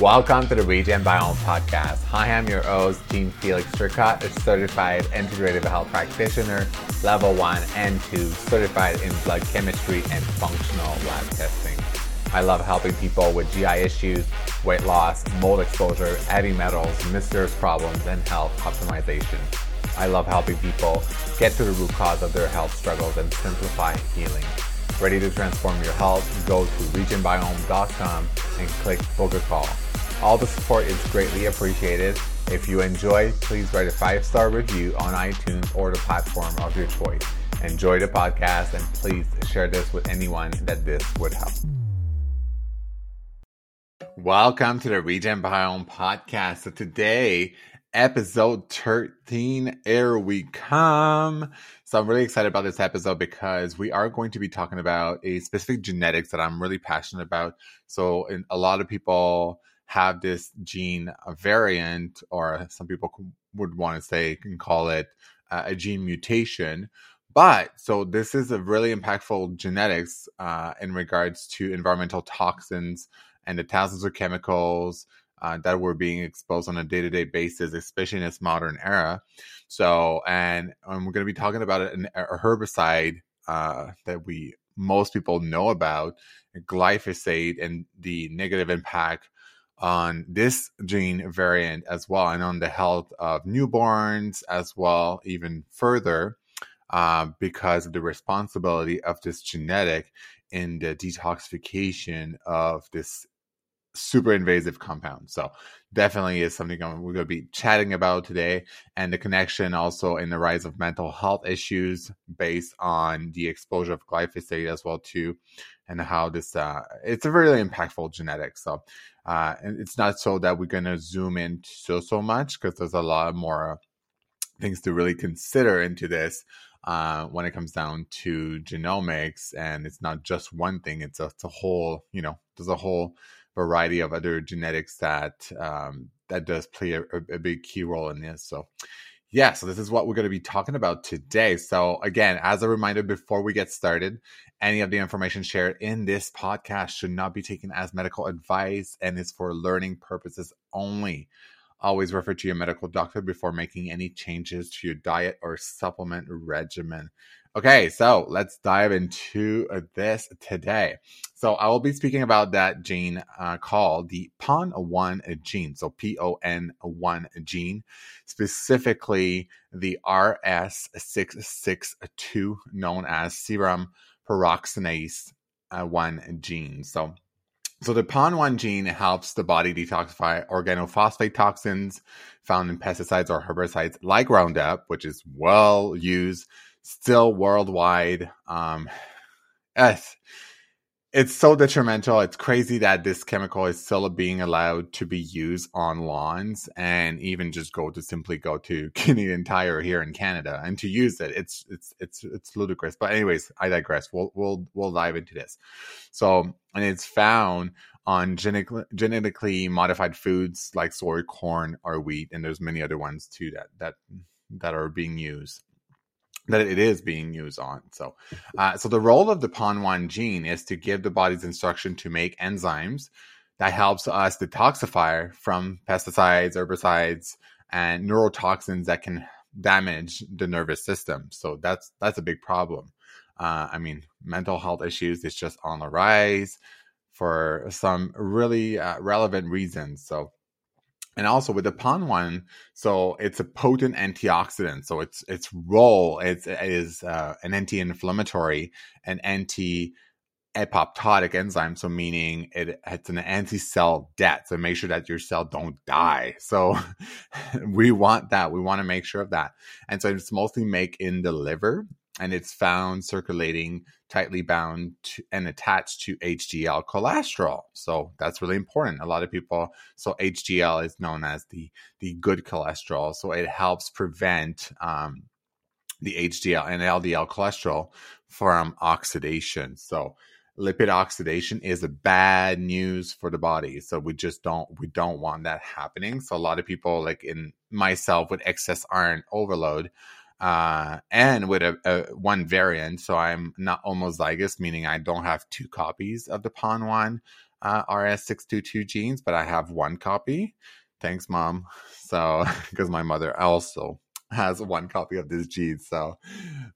Welcome to the RegenBiome podcast. Hi, I'm your host, Jean Felix Tricot, a certified integrative health practitioner, level 1 and 2, certified in blood chemistry and functional lab testing. I love helping people with GI issues, weight loss, mold exposure, heavy metals, mysterious problems, and health optimization. I love helping people get to the root cause of their health struggles and simplify healing. Ready to transform your health? Go to RegenBiome.com and click Book a Call. All the support is greatly appreciated. If you enjoy, please write a 5-star review on iTunes or the platform of your choice. Enjoy the podcast and please share this with anyone that this would help. Welcome to the RegenBiome podcast. So today, episode 13, here we come. So I'm really excited about this episode because we are going to be talking about a specific genetics that I'm really passionate about. So a lot of people have this gene variant, or some people would want to say, can call it a gene mutation. But so this is a really impactful genetics in regards to environmental toxins and the thousands of chemicals that we're being exposed on a day-to-day basis, especially in this modern era. So, and we're going to be talking about a herbicide that most people know about, glyphosate, and the negative impact on this gene variant as well, and on the health of newborns as well, even further, because of the responsibility of this genetic in the detoxification of this super invasive compound. So definitely is something we're going to be chatting about today, and the connection also in the rise of mental health issues based on the exposure of glyphosate as well too, and how this, it's a really impactful genetic. So and it's not so that we're going to zoom in so much, because there's a lot more things to really consider into this when it comes down to genomics. And it's not just one thing, it's a whole, there's a whole variety of other genetics that that does play a big key role in this. So yeah, so this is what we're going to be talking about today. So again, as a reminder, before we get started, any of the information shared in this podcast should not be taken as medical advice and is for learning purposes only. Always refer to your medical doctor before making any changes to your diet or supplement regimen. Okay, so let's dive into this today. So I will be speaking about that gene called the PON1 gene, so PON1 gene, specifically the RS662, known as serum peroxidase 1 gene. So the PON1 gene helps the body detoxify organophosphate toxins found in pesticides or herbicides like Roundup, which is well used still worldwide. It's so detrimental. It's crazy that this chemical is still being allowed to be used on lawns, and even just go to Canadian Tire here in Canada and to use it. It's ludicrous. But anyways, I digress. We'll dive into this. So, and it's found on genetically modified foods like soy, corn, or wheat, and there's many other ones too that are being used. That it is being used on. So so the role of the PON1 gene is to give the body's instruction to make enzymes that helps us detoxify from pesticides, herbicides, and neurotoxins that can damage the nervous system. So that's a big problem. Mental health issues is just on the rise for some really relevant reasons. So, and also with the PON1, so it's a potent antioxidant. So its role is an anti-inflammatory and anti-apoptotic enzyme. So meaning it's an anti-cell death. So make sure that your cell don't die. So we want that. We want to make sure of that. And so it's mostly made in the liver, and it's found circulating, tightly bound to, and attached to HDL cholesterol. So that's really important. A lot of people, so HDL is known as the good cholesterol. So it helps prevent the HDL and LDL cholesterol from oxidation. So lipid oxidation is a bad news for the body. So we don't want that happening. So a lot of people, like in myself, with excess iron overload, and with a one variant, so I'm not homozygous, meaning I don't have two copies of the PON1. RS662 genes, but I have one copy. Thanks, Mom. So, because my mother also has one copy of this gene. So,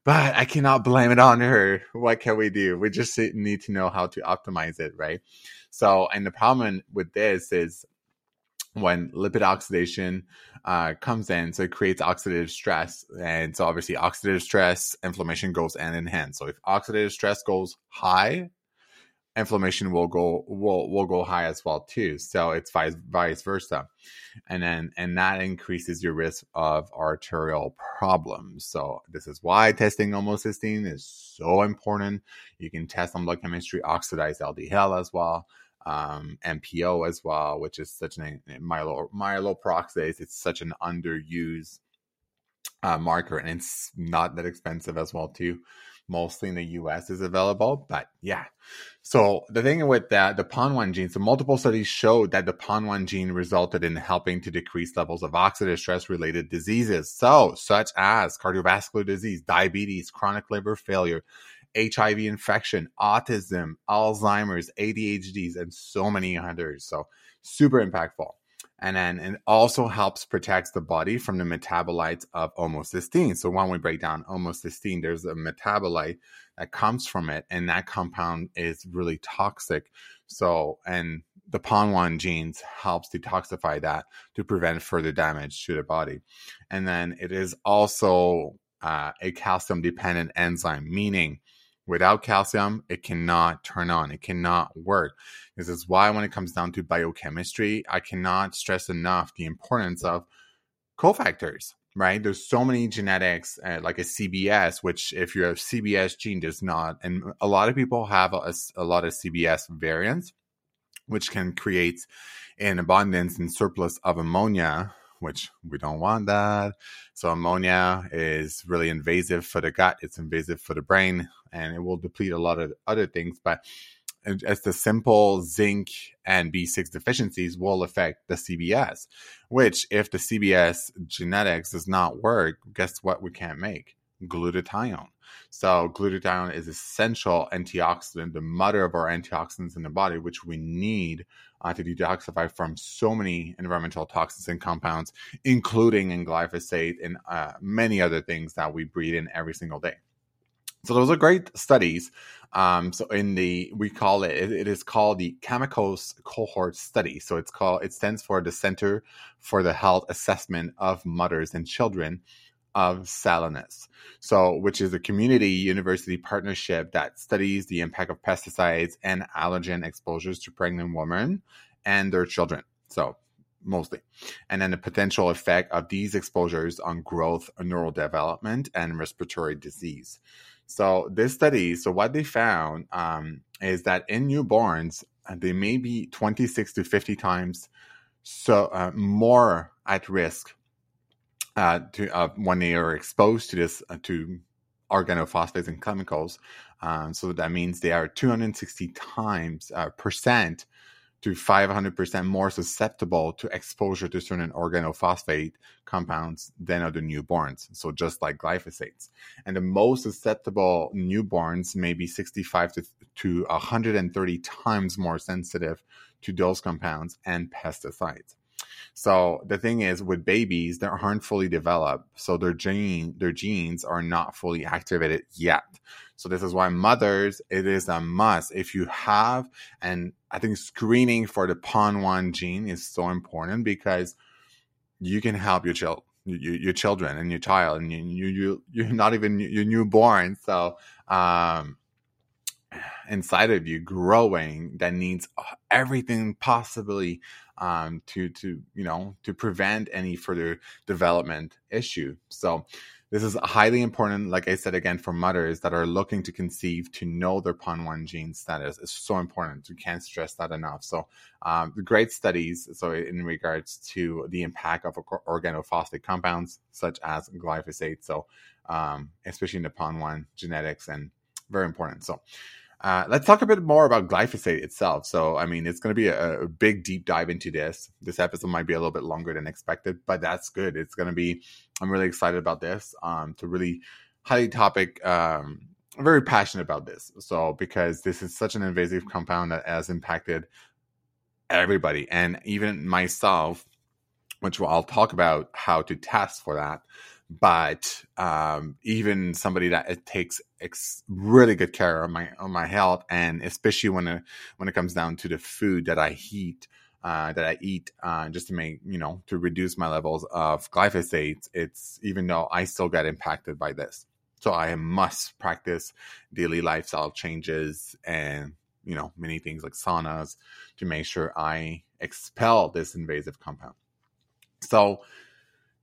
but I cannot blame it on her. What can we do? We just need to know how to optimize it, right? So, and the problem with this is when lipid oxidation comes in, so it creates oxidative stress. And so obviously oxidative stress, inflammation goes hand in hand. So if oxidative stress goes high, inflammation will go high as well too. So it's vice versa. And that increases your risk of arterial problems. So this is why testing homocysteine is so important. You can test on blood chemistry, oxidized LDL as well. MPO as well, which is such an myeloperoxidase. It's such an underused marker, and it's not that expensive as well too. Mostly in the US is available, but yeah. So the thing with the PON1 gene, so multiple studies showed that the PON1 gene resulted in helping to decrease levels of oxidative stress-related diseases, so such as cardiovascular disease, diabetes, chronic liver failure, HIV infection, autism, Alzheimer's, ADHDs, and so many others. So super impactful. And then it also helps protect the body from the metabolites of homocysteine. So when we break down homocysteine, there's a metabolite that comes from it, and that compound is really toxic. So, and the PON1 genes helps detoxify that to prevent further damage to the body. And then it is also a calcium-dependent enzyme, meaning without calcium, it cannot turn on. It cannot work. This is why when it comes down to biochemistry, I cannot stress enough the importance of cofactors, right? There's so many genetics, like a CBS, which if your CBS gene does not, and a lot of people have a lot of CBS variants, which can create an abundance and surplus of ammonia, which we don't want that. So ammonia is really invasive for the gut. It's invasive for the brain, and it will deplete a lot of other things. But as the simple zinc and B6 deficiencies will affect the CBS, which if the CBS genetics does not work, guess what we can't make? Glutathione. So glutathione is essential antioxidant, the mother of our antioxidants in the body, which we need to detoxify from so many environmental toxins and compounds, including in glyphosate and many other things that we breathe in every single day. So those are great studies. So in the, we call it is called the Chemicals Cohort Study. So it's called, it stands for the Center for the Health Assessment of Mothers and Children of Salinas, so which is a community university partnership that studies the impact of pesticides and allergen exposures to pregnant women and their children, so mostly, and then the potential effect of these exposures on growth, neurodevelopment, and respiratory disease. So this study, so what they found is that in newborns, they may be 26 to 50 times more at risk when they are exposed to this to organophosphates and chemicals, so that means they are 260 times percent to 500% more susceptible to exposure to certain organophosphate compounds than other newborns. So just like glyphosates, and the most susceptible newborns may be 65 to 130 times more sensitive to those compounds and pesticides. So the thing is, with babies, they aren't fully developed, so their genes are not fully activated yet. So this is why mothers, it is a must. If you have, and I think screening for the PON1 gene is so important because you can help your children and your child, and you're not even your newborn. So inside of you growing that needs everything possibly to prevent any further development issue. So this is highly important, like I said again, for mothers that are looking to conceive, to know their PON1 gene status is so important. You can't stress that enough. So great studies, so in regards to the impact of organophosphate compounds such as glyphosate, so especially in the PON1 genetics, and very important. So let's talk a bit more about glyphosate itself. So, I mean, it's going to be a big deep dive into this. This episode might be a little bit longer than expected, but that's good. It's going to be, I'm really excited about this. It's a really highly topic. I'm very passionate about this. So, because this is such an invasive compound that has impacted everybody, and even myself, which I'll talk about how to test for that. But even somebody that it takes really good care of my health, and especially when it comes down to the food that I eat, just to make, to reduce my levels of glyphosate, it's even though I still get impacted by this. So I must practice daily lifestyle changes and, many things like saunas to make sure I expel this invasive compound. So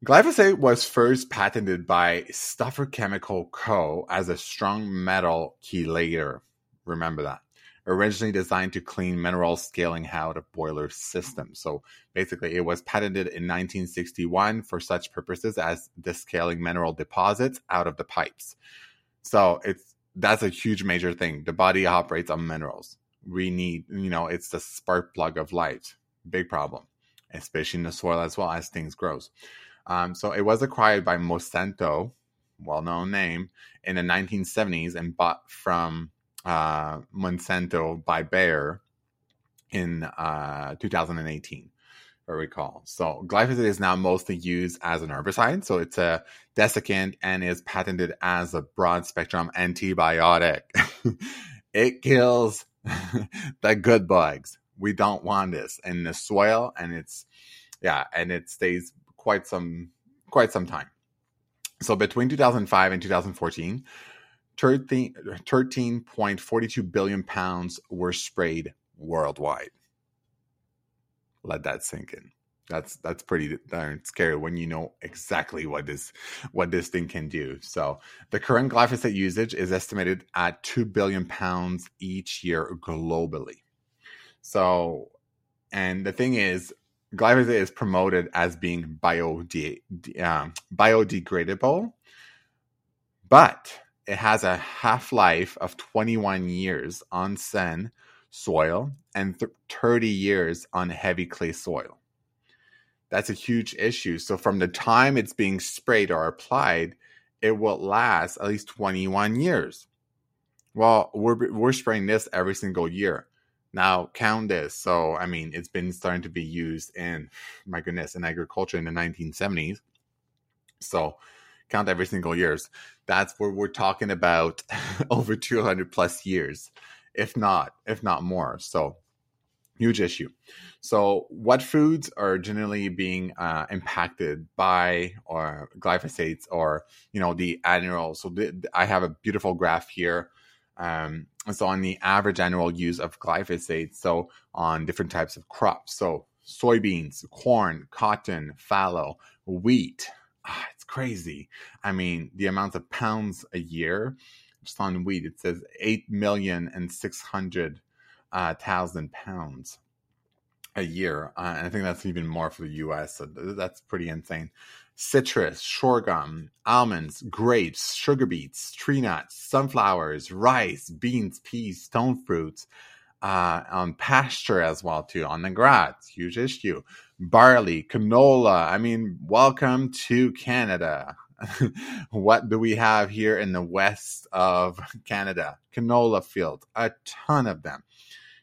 glyphosate was first patented by Stauffer Chemical Co. as a strong metal chelator. Remember that. Originally designed to clean mineral scaling out of boiler systems. So basically, it was patented in 1961 for such purposes as descaling mineral deposits out of the pipes. So that's a huge major thing. The body operates on minerals. We need, it's the spark plug of life. Big problem, especially in the soil as well as things grow. So it was acquired by Monsanto, well-known name, in the 1970s and bought from Monsanto by Bayer in 2018, I recall. So glyphosate is now mostly used as an herbicide, so it's a desiccant and is patented as a broad-spectrum antibiotic. It kills the good bugs. We don't want this in the soil, and it stays quite some time. So between 2005 and 2014. 13.42 billion pounds were sprayed worldwide. Let that sink in. That's pretty darn scary when you know exactly what this thing can do. So the current glyphosate usage is estimated at 2 billion pounds each year globally. So, and the thing is, glyphosate is promoted as being biodegradable, but it has a half-life of 21 years on sand soil and 30 years on heavy clay soil. That's a huge issue. So from the time it's being sprayed or applied, it will last at least 21 years. Well, we're spraying this every single year. Now, count this. So, it's been starting to be used in agriculture in the 1970s. So count every single years. That's where we're talking about over 200 plus years, if not more. So huge issue. So what foods are generally being impacted by or glyphosates or, the annual. So I have a beautiful graph here. So on the average annual use of glyphosate, so on different types of crops. So soybeans, corn, cotton, fallow, wheat. It's crazy. The amount of pounds a year just on wheat, it says 8,600,000 pounds a year. And I think that's even more for the US. So that's pretty insane. Citrus, sorghum, almonds, grapes, sugar beets, tree nuts, sunflowers, rice, beans, peas, stone fruits, on pasture as well too, on the grass, huge issue. Barley, canola. Welcome to Canada. What do we have here in the west of Canada? Canola fields, a ton of them.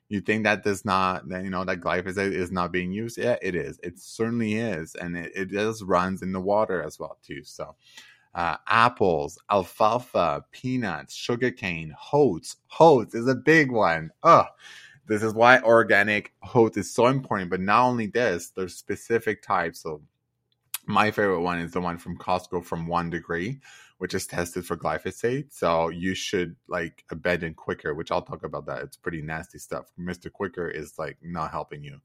You think that does not, that glyphosate is not being used? Yeah, it is. It certainly is. And it just runs in the water as well too. So apples, alfalfa, peanuts, sugarcane, oats. Oats is a big one. This is why organic oats is so important. But not only this, there's specific types. So my favorite one is the one from Costco from 1 Degree, which is tested for glyphosate. So you should abandon Quaker, which I'll talk about that. It's pretty nasty stuff. Mr. Quaker is not helping you.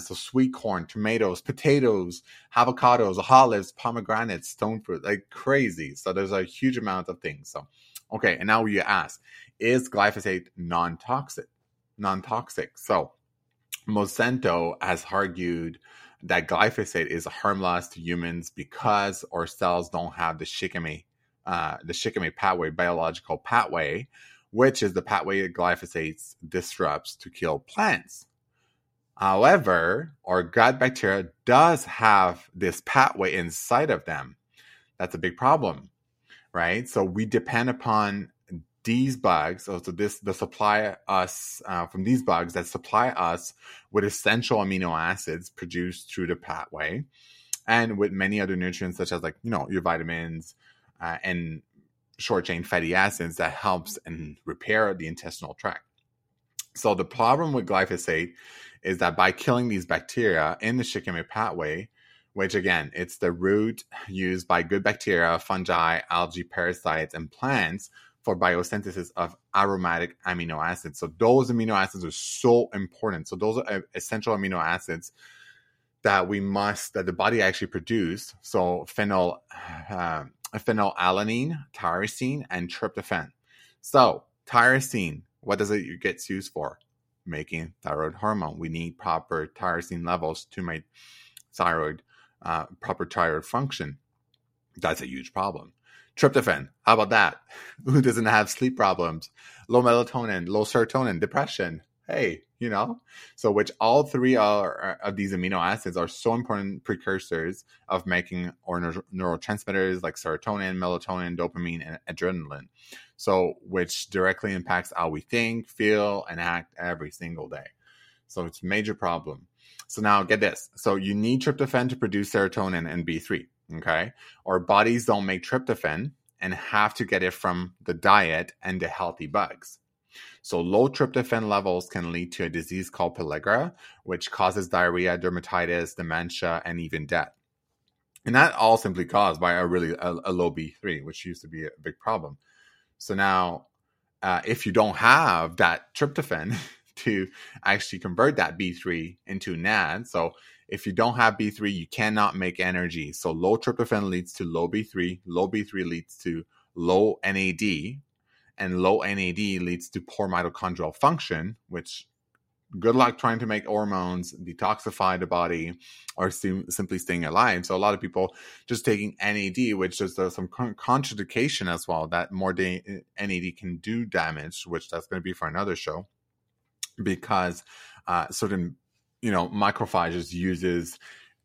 So sweet corn, tomatoes, potatoes, avocados, olives, pomegranates, stone fruit, crazy. So there's a huge amount of things. So, okay. And now you ask, is glyphosate non-toxic? Non-toxic. So Monsanto has argued that glyphosate is harmless to humans because our cells don't have the shikimate pathway, biological pathway, which is the pathway that glyphosate disrupts to kill plants. However, our gut bacteria does have this pathway inside of them. That's a big problem, right? So we depend upon these bugs, also this, that supply us from these bugs that supply us with essential amino acids produced through the pathway, and with many other nutrients such as, like, you know, your vitamins and short chain fatty acids that helps and repair the intestinal tract. So the problem with glyphosate is that by killing these bacteria in the shikimate pathway, which again, it's the route used by good bacteria, fungi, algae, parasites, and plants for biosynthesis of aromatic amino acids. So those amino acids are so important. So those are essential amino acids that we must, that the body actually produces. So phenylalanine, tyrosine, and tryptophan. So tyrosine, what does it get used for? Making thyroid hormone. We need proper tyrosine levels to make thyroid, proper thyroid function. That's a huge problem. Tryptophan, how about that? Who doesn't have sleep problems? Low melatonin, low serotonin, depression. Hey, you know? So which all three are, of these amino acids are so important precursors of making our neurotransmitters like serotonin, melatonin, dopamine, and adrenaline. So which directly impacts how we think, feel, and act every single day. So it's a major problem. So now get this. So you need tryptophan to produce serotonin and B3. Okay. Our bodies don't make tryptophan and have to get it from the diet and the healthy bugs. So low tryptophan levels can lead to a disease called pellagra, which causes diarrhea, dermatitis, dementia, and even death. And that all simply caused by a low B3, which used to be a big problem. So now if you don't have that tryptophan to actually convert that B3 into NAD, so if you don't have B3, you cannot make energy. So low tryptophan leads to low B3. Low B3 leads to low NAD. And low NAD leads to poor mitochondrial function, which good luck trying to make hormones, detoxify the body, or simply staying alive. So a lot of people just taking NAD, which is some contraindication as well, that more NAD can do damage, which that's going to be for another show, because certain, you know, macrophages uses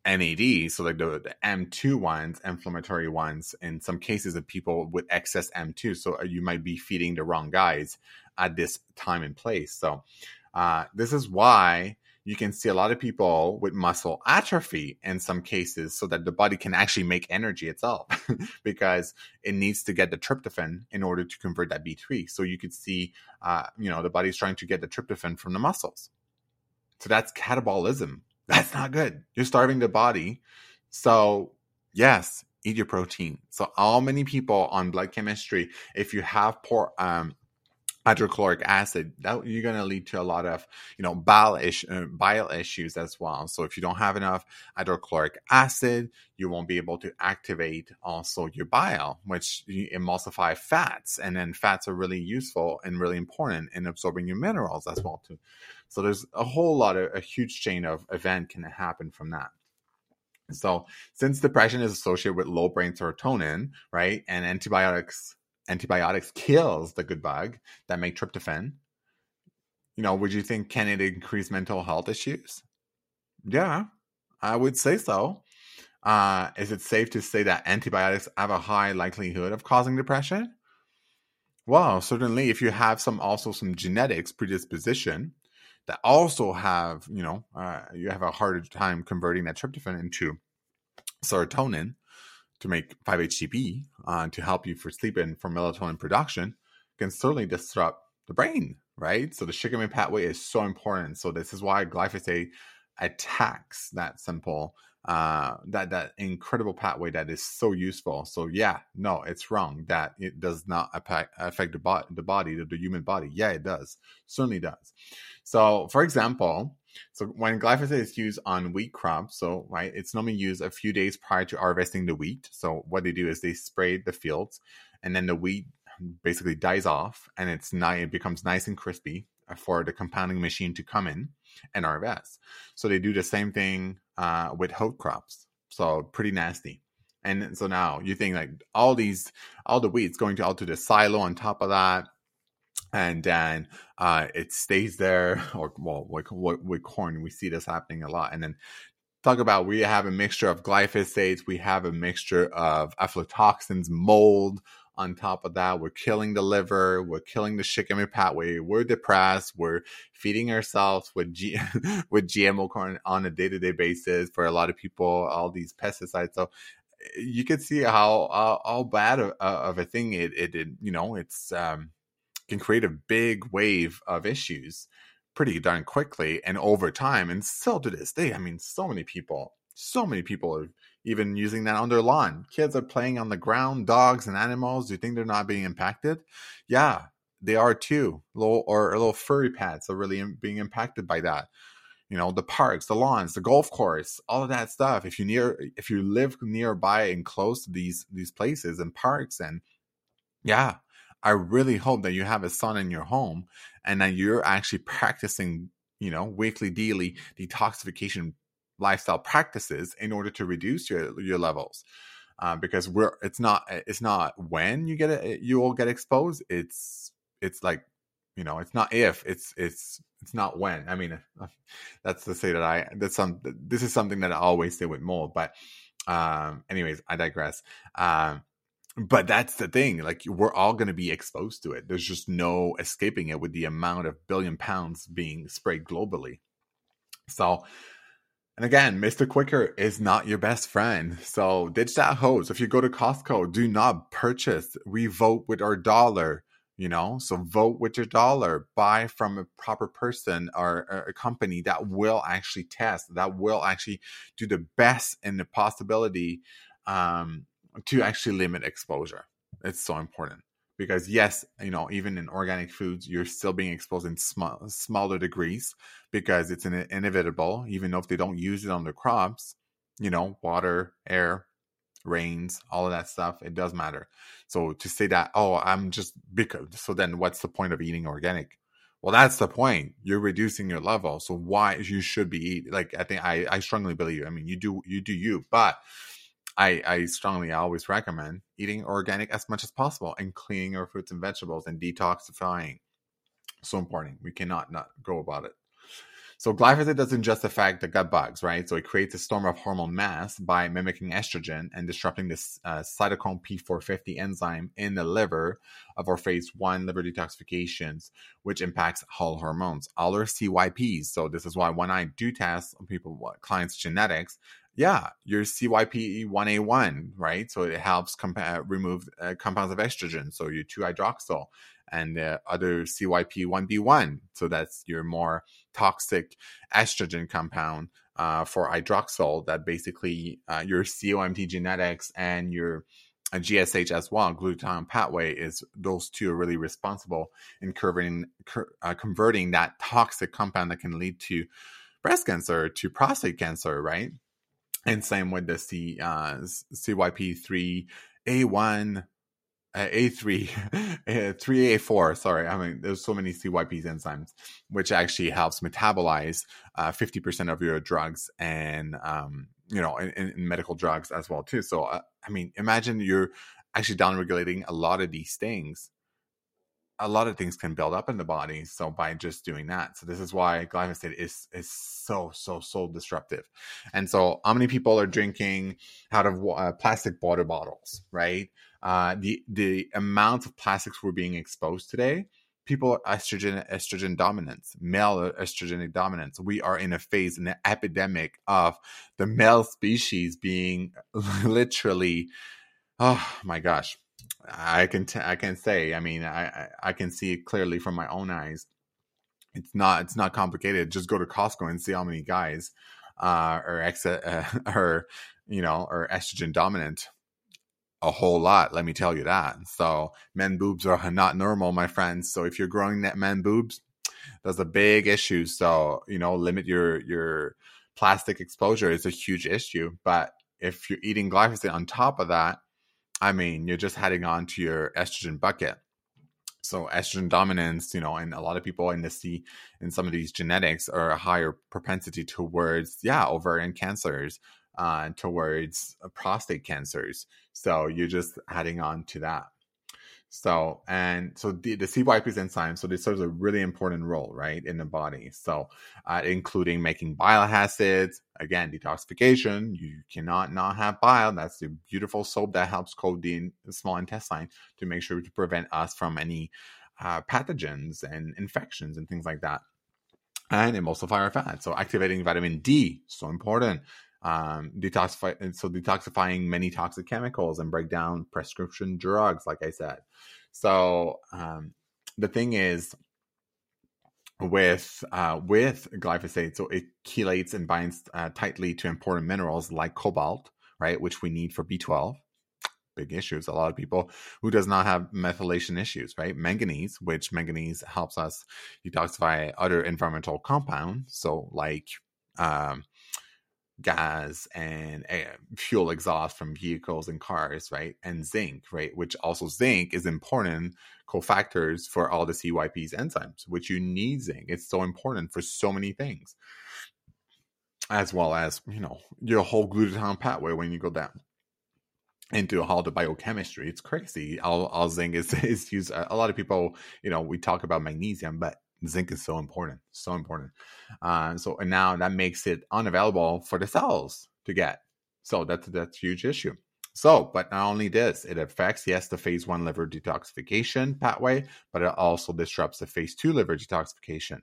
NAD, so like the M2 ones, inflammatory ones, in some cases of people with excess M2. So you might be feeding the wrong guys at this time and place. So this is why you can see a lot of people with muscle atrophy in some cases, so that the body can actually make energy itself because it needs to get the tryptophan in order to convert that B3. So you could see, you know, the body's trying to get the tryptophan from the muscles. So that's catabolism. That's not good. You're starving the body. So yes, eat your protein. So how many people on blood chemistry, if you have poor hydrochloric acid, that you're going to lead to a lot of, you know, bile issues as well. So if you don't have enough hydrochloric acid, you won't be able to activate also your bile, which emulsify fats. And then fats are really useful and really important in absorbing your minerals as well too. So there's a whole lot of, a huge chain of event can happen from that. So since depression is associated with low brain serotonin, right? And antibiotics kills the good bug that make tryptophan. You know, would you think, can it increase mental health issues? Yeah, I would say so. Is it safe to say that antibiotics have a high likelihood of causing depression? Well, certainly if you have some genetics predisposition, that also have, you know, you have a harder time converting that tryptophan into serotonin to make 5-HTP to help you for sleep and for melatonin production, can certainly disrupt the brain, right? So the shikimate pathway is so important. So this is why glyphosate attacks that simple, that incredible pathway that is so useful. So yeah, no, it's wrong that it does not affect the human body. Yeah, it does. Certainly does. So for example, so when glyphosate is used on wheat crops, so right, it's normally used a few days prior to harvesting the wheat. So what they do is they spray the fields, and then the wheat basically dies off, and it becomes nice and crispy for the compounding machine to come in and harvest. So they do the same thing with oat crops. So pretty nasty. And so now you think like all the wheat's going out to the silo on top of that. And then it stays there, or well, like with corn, we see this happening a lot. And then talk about, we have a mixture of glyphosates, we have a mixture of aflatoxins, mold, On top of that, we're killing the liver, we're killing the shikimate pathway, we're depressed, we're feeding ourselves with GMO corn on a day-to-day basis for a lot of people, all these pesticides. So you can see how bad of a thing it you know, it's can create a big wave of issues pretty darn quickly and over time. And still to this day, I mean, so many people are even using that on their lawn. Kids are playing on the ground, dogs and animals. Do you think they're not being impacted? Yeah, they are too. Little furry pets are really being impacted by that. You know, the parks, the lawns, the golf course, all of that stuff. If you live nearby and close to these places and parks, and yeah, I really hope that you have a sauna in your home and that you're actually practicing, you know, weekly, daily detoxification lifestyle practices in order to reduce your levels, because it's not when you get it, you will get exposed. It's like, you know, it's not if, it's not when. I mean, that's to say that this is something that I always say with mold, but anyways, I digress. But that's the thing, like, we're all going to be exposed to it. There's just no escaping it with the amount of £1 billion being sprayed globally. So, and again, Mr. Quicker is not your best friend. So ditch that hose. If you go to Costco, do not purchase. We vote with our dollar, you know, so vote with your dollar. Buy from a proper person or a company that will actually test, that will actually do the best in the possibility to actually limit exposure. It's so important because, yes, you know, even in organic foods, you're still being exposed in smaller degrees because it's inevitable, even though if they don't use it on their crops, you know, water, air, rains, all of that stuff, it does matter. So to say that, oh, I'm just because, so then what's the point of eating organic? Well, that's the point. You're reducing your level. So why you should be eating, like, I think I strongly believe, I mean, you do you, but I strongly always recommend eating organic as much as possible and cleaning our fruits and vegetables and detoxifying. So important. We cannot not go about it. So glyphosate doesn't just affect the gut bugs, right? So it creates a storm of hormone mass by mimicking estrogen and disrupting this cytochrome P450 enzyme in the liver of our phase 1 liver detoxifications, which impacts all hormones, all our CYPs. So this is why when I do test on clients' genetics, yeah, your CYP1A1, right? So it helps remove compounds of estrogen. So your 2-hydroxyl and other CYP1B1. So that's your more toxic estrogen compound for hydroxyl that basically your COMT genetics and your GSH as well, glutathione pathway, is those two are really responsible in converting that toxic compound that can lead to breast cancer, to prostate cancer, right? And same with the CYP3A1, A3, 3A4, sorry. I mean, there's so many CYPs enzymes, which actually helps metabolize 50% of your drugs and, you know, in medical drugs as well, too. So, I mean, imagine you're actually downregulating a lot of these things. A lot of things can build up in the body. So by just doing that, so this is why glyphosate is so disruptive. And so how many people are drinking out of plastic water bottles, right? The amount of plastics we're being exposed today, people are estrogen dominance, male estrogenic dominance. We are in a phase, an epidemic of the male species being literally, oh my gosh. I can say. I mean, I can see it clearly from my own eyes. It's not complicated. Just go to Costco and see how many guys are estrogen dominant. A whole lot, let me tell you that. So men boobs are not normal, my friends. So if you're growing that man boobs, that's a big issue. So, you know, limit your plastic exposure. It's a huge issue. But if you're eating glyphosate on top of that, I mean, you're just heading on to your estrogen bucket. So estrogen dominance, you know, and a lot of people in some of these genetics are a higher propensity towards, ovarian cancers, towards prostate cancers. So you're just heading on to that. So, and so the CYP is enzyme, so this serves a really important role, right, in the body. So, including making bile acids, again, detoxification. You cannot not have bile. That's the beautiful soap that helps coat the small intestine to make sure to prevent us from any pathogens and infections and things like that. And emulsify our fat. So activating vitamin D, so important. Detoxifying many toxic chemicals and break down prescription drugs, like I said. So the thing is with glyphosate, so it chelates and binds tightly to important minerals like cobalt, right, which we need for B12. Big issues. A lot of people who does not have methylation issues, right? Manganese, which manganese helps us detoxify other environmental compounds, so like gas and fuel exhaust from vehicles and cars, right? And zinc, right? Which also zinc is important cofactors for all the CYP's enzymes, which you need zinc. It's so important for so many things, as well as, you know, your whole glutathione pathway when you go down into all the biochemistry. It's crazy. All zinc is used. A lot of people, you know, we talk about magnesium, but zinc is so important, so important. And now that makes it unavailable for the cells to get. So that's a huge issue. So, but not only this, it affects, yes, the phase 1 liver detoxification pathway, but it also disrupts the phase 2 liver detoxification,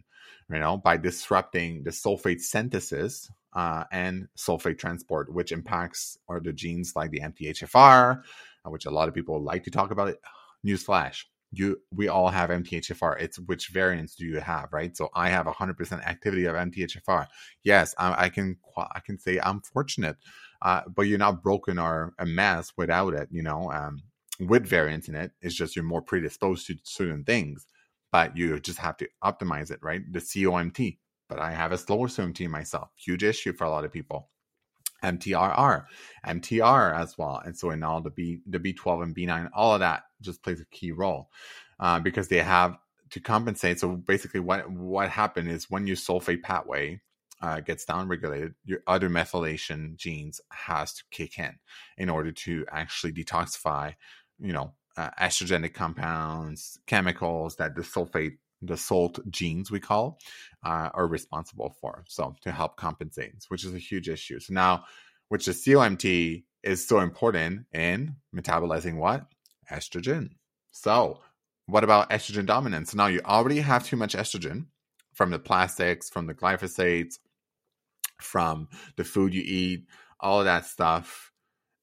you know, by disrupting the sulfate synthesis and sulfate transport, which impacts the genes like the MTHFR, which a lot of people like to talk about it. Newsflash. We all have MTHFR. It's which variants do you have, right? So I have 100% activity of MTHFR. Yes, I can say I'm fortunate, but you're not broken or a mess without it, you know, with variants in it. It's just you're more predisposed to certain things, but you just have to optimize it, right? The COMT, but I have a slower COMT myself. Huge issue for a lot of people. MTR as well. And so in all the B12 and B9, all of that just plays a key role because they have to compensate. So basically what happened is when your sulfate pathway gets downregulated, your other methylation genes has to kick in order to actually detoxify, you know, estrogenic compounds, chemicals that the salt genes we call are responsible for, so to help compensate, which is a huge issue. So now, which the COMT is so important in metabolizing what? Estrogen. So what about estrogen dominance? So now you already have too much estrogen from the plastics, from the glyphosates, from the food you eat, all of that stuff.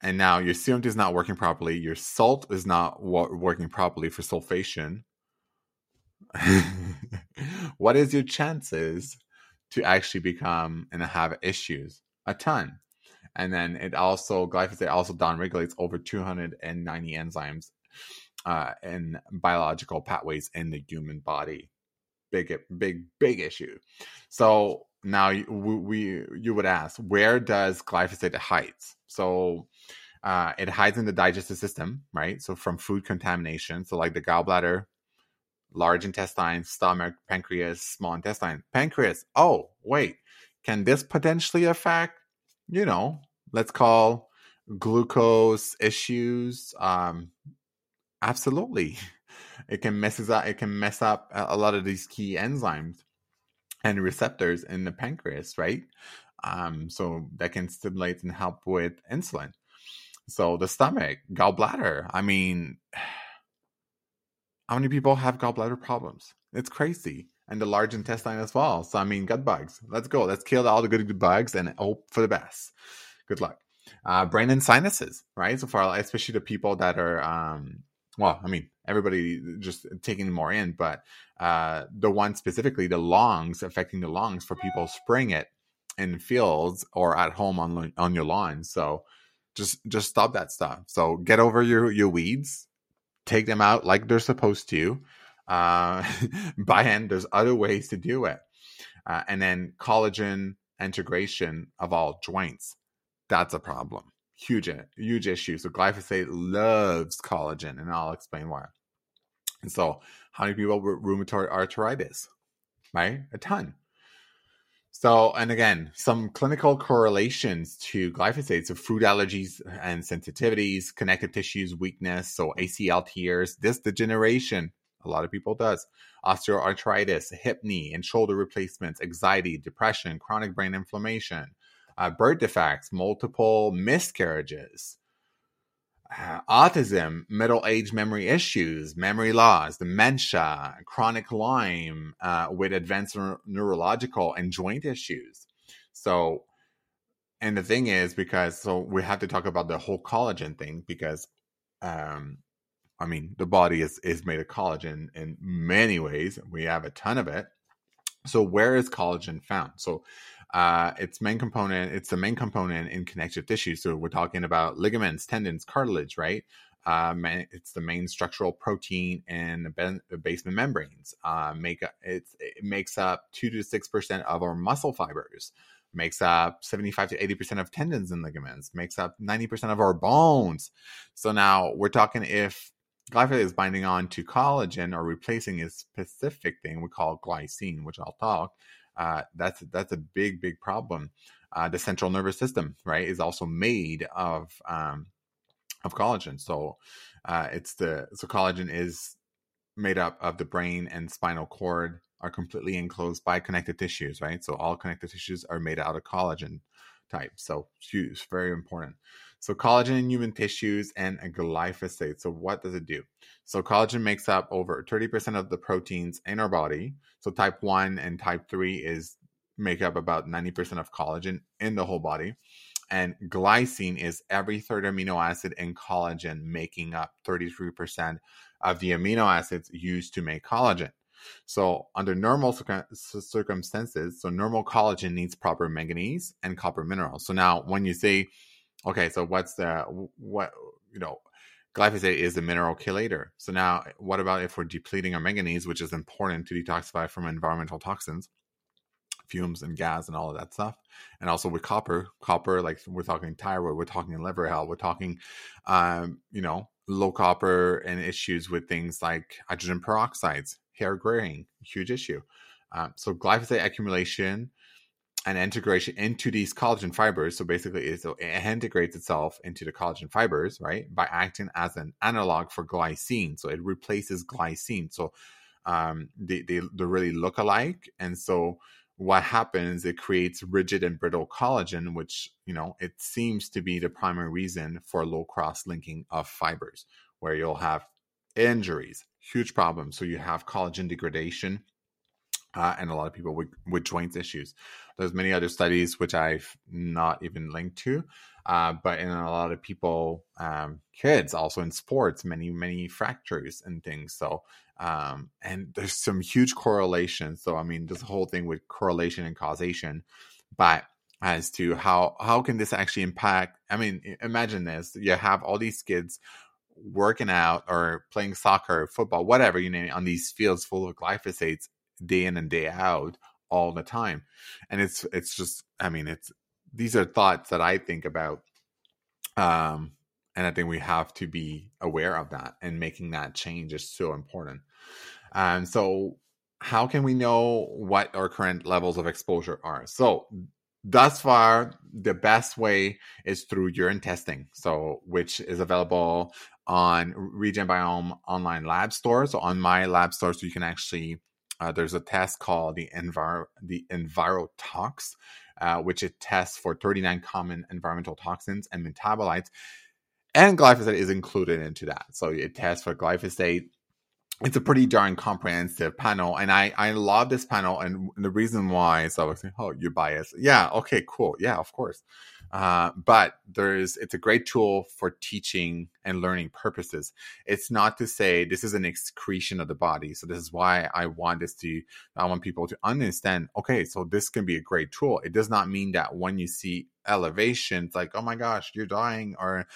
And now your COMT is not working properly. Your salt is not working properly for sulfation. What is your chances to actually become and have issues? A ton. And then it also, glyphosate also downregulates over 290 enzymes and biological pathways in the human body. Big issue. So now you would ask, where does glyphosate hide? So it hides in the digestive system, right? So from food contamination, so like the gallbladder, large intestine, stomach, pancreas, small intestine, pancreas. Oh, wait, can this potentially affect, you know, let's call glucose issues? Absolutely. It can mess up a lot of these key enzymes and receptors in the pancreas, right? So that can stimulate and help with insulin. So the stomach, gallbladder, I mean, how many people have gallbladder problems? It's crazy. And the large intestine as well. So, I mean, gut bugs. Let's go. Let's kill all the good bugs and hope for the best. Good luck. Brain and sinuses, right? So far, especially the people that are, everybody just taking more in, but the one specifically, the lungs, affecting the lungs for people spraying it in fields or at home on your lawn. So just stop that stuff. So get over your weeds. Take them out like they're supposed to. By hand, there's other ways to do it. And then collagen integration of all joints. That's a problem. Huge issue. So glyphosate loves collagen, and I'll explain why. And so how many people with rheumatoid arthritis? Right? A ton. So, and again, some clinical correlations to glyphosate, so food allergies and sensitivities, connective tissues weakness, so ACL tears, disc degeneration, a lot of people does, osteoarthritis, hip, knee, and shoulder replacements, anxiety, depression, chronic brain inflammation, birth defects, multiple miscarriages, autism, middle-age memory issues, memory loss, dementia, chronic Lyme with advanced neurological and joint issues. So, and the thing is because, so we have to talk about the whole collagen thing because, I mean, the body is made of collagen in many ways. We have a ton of it. So where is collagen found? So it's the main component in connective tissue. So we're talking about ligaments, tendons, cartilage, right? It's the main structural protein in the basement membranes. It makes up 2 to 6% of our muscle fibers, makes up 75 to 80% of tendons and ligaments, makes up 90% of our bones. So now we're talking if glyphosate is binding on to collagen or replacing a specific thing we call glycine, which I'll talk. That's a big, big problem. The central nervous system, right, is also made of collagen. So collagen is made up of the brain and spinal cord are completely enclosed by connective tissues, right? So all connective tissues are made out of collagen type. So it's very important. So collagen in human tissues and glyphosate. So what does it do? So collagen makes up over 30% of the proteins in our body. So type 1 and type 3 make up about 90% of collagen in the whole body. And glycine is every third amino acid in collagen, making up 33% of the amino acids used to make collagen. So under normal circumstances, so normal collagen needs proper manganese and copper minerals. So now when you say, okay, so glyphosate is a mineral chelator. So now what about if we're depleting our manganese, which is important to detoxify from environmental toxins, fumes and gas and all of that stuff. And also with copper, like we're talking thyroid, we're talking liver health, we're talking, low copper and issues with things like hydrogen peroxides, hair graying, huge issue. So glyphosate accumulation and integration into these collagen fibers. So basically it integrates itself into the collagen fibers, right? By acting as an analog for glycine. So it replaces glycine. So they really look alike. And so what happens, it creates rigid and brittle collagen, which, it seems to be the primary reason for low cross-linking of fibers, where you'll have injuries, huge problems. So you have collagen degradation, and a lot of people with joint issues. There's many other studies which I've not even linked to, but in a lot of people, kids also in sports, many, many fractures and things. So, and there's some huge correlations. So, I mean, this whole thing with correlation and causation, but as to how can this actually impact? I mean, imagine this, you have all these kids working out or playing soccer, football, whatever, on these fields full of glyphosates, day in and day out all the time. And it's just, I mean, these are thoughts that I think about. And I think we have to be aware of that, and making that change is so important. So how can we know what our current levels of exposure are? So thus far, the best way is through urine testing. So, which is available on RegenBiome online lab store. So on my lab store, so you can actually there's a test called the EnviroTox, which it tests for 39 common environmental toxins and metabolites, and glyphosate is included into that. So it tests for glyphosate. It's a pretty darn comprehensive panel, and I love this panel. And the reason why, so I was saying, oh, you're biased. Yeah, okay, cool. Yeah, of course. But it's a great tool for teaching and learning purposes. It's not to say this is an excretion of the body. So this is why I want people to understand, okay, so this can be a great tool. It does not mean that when you see elevations, like, oh my gosh, you're dying or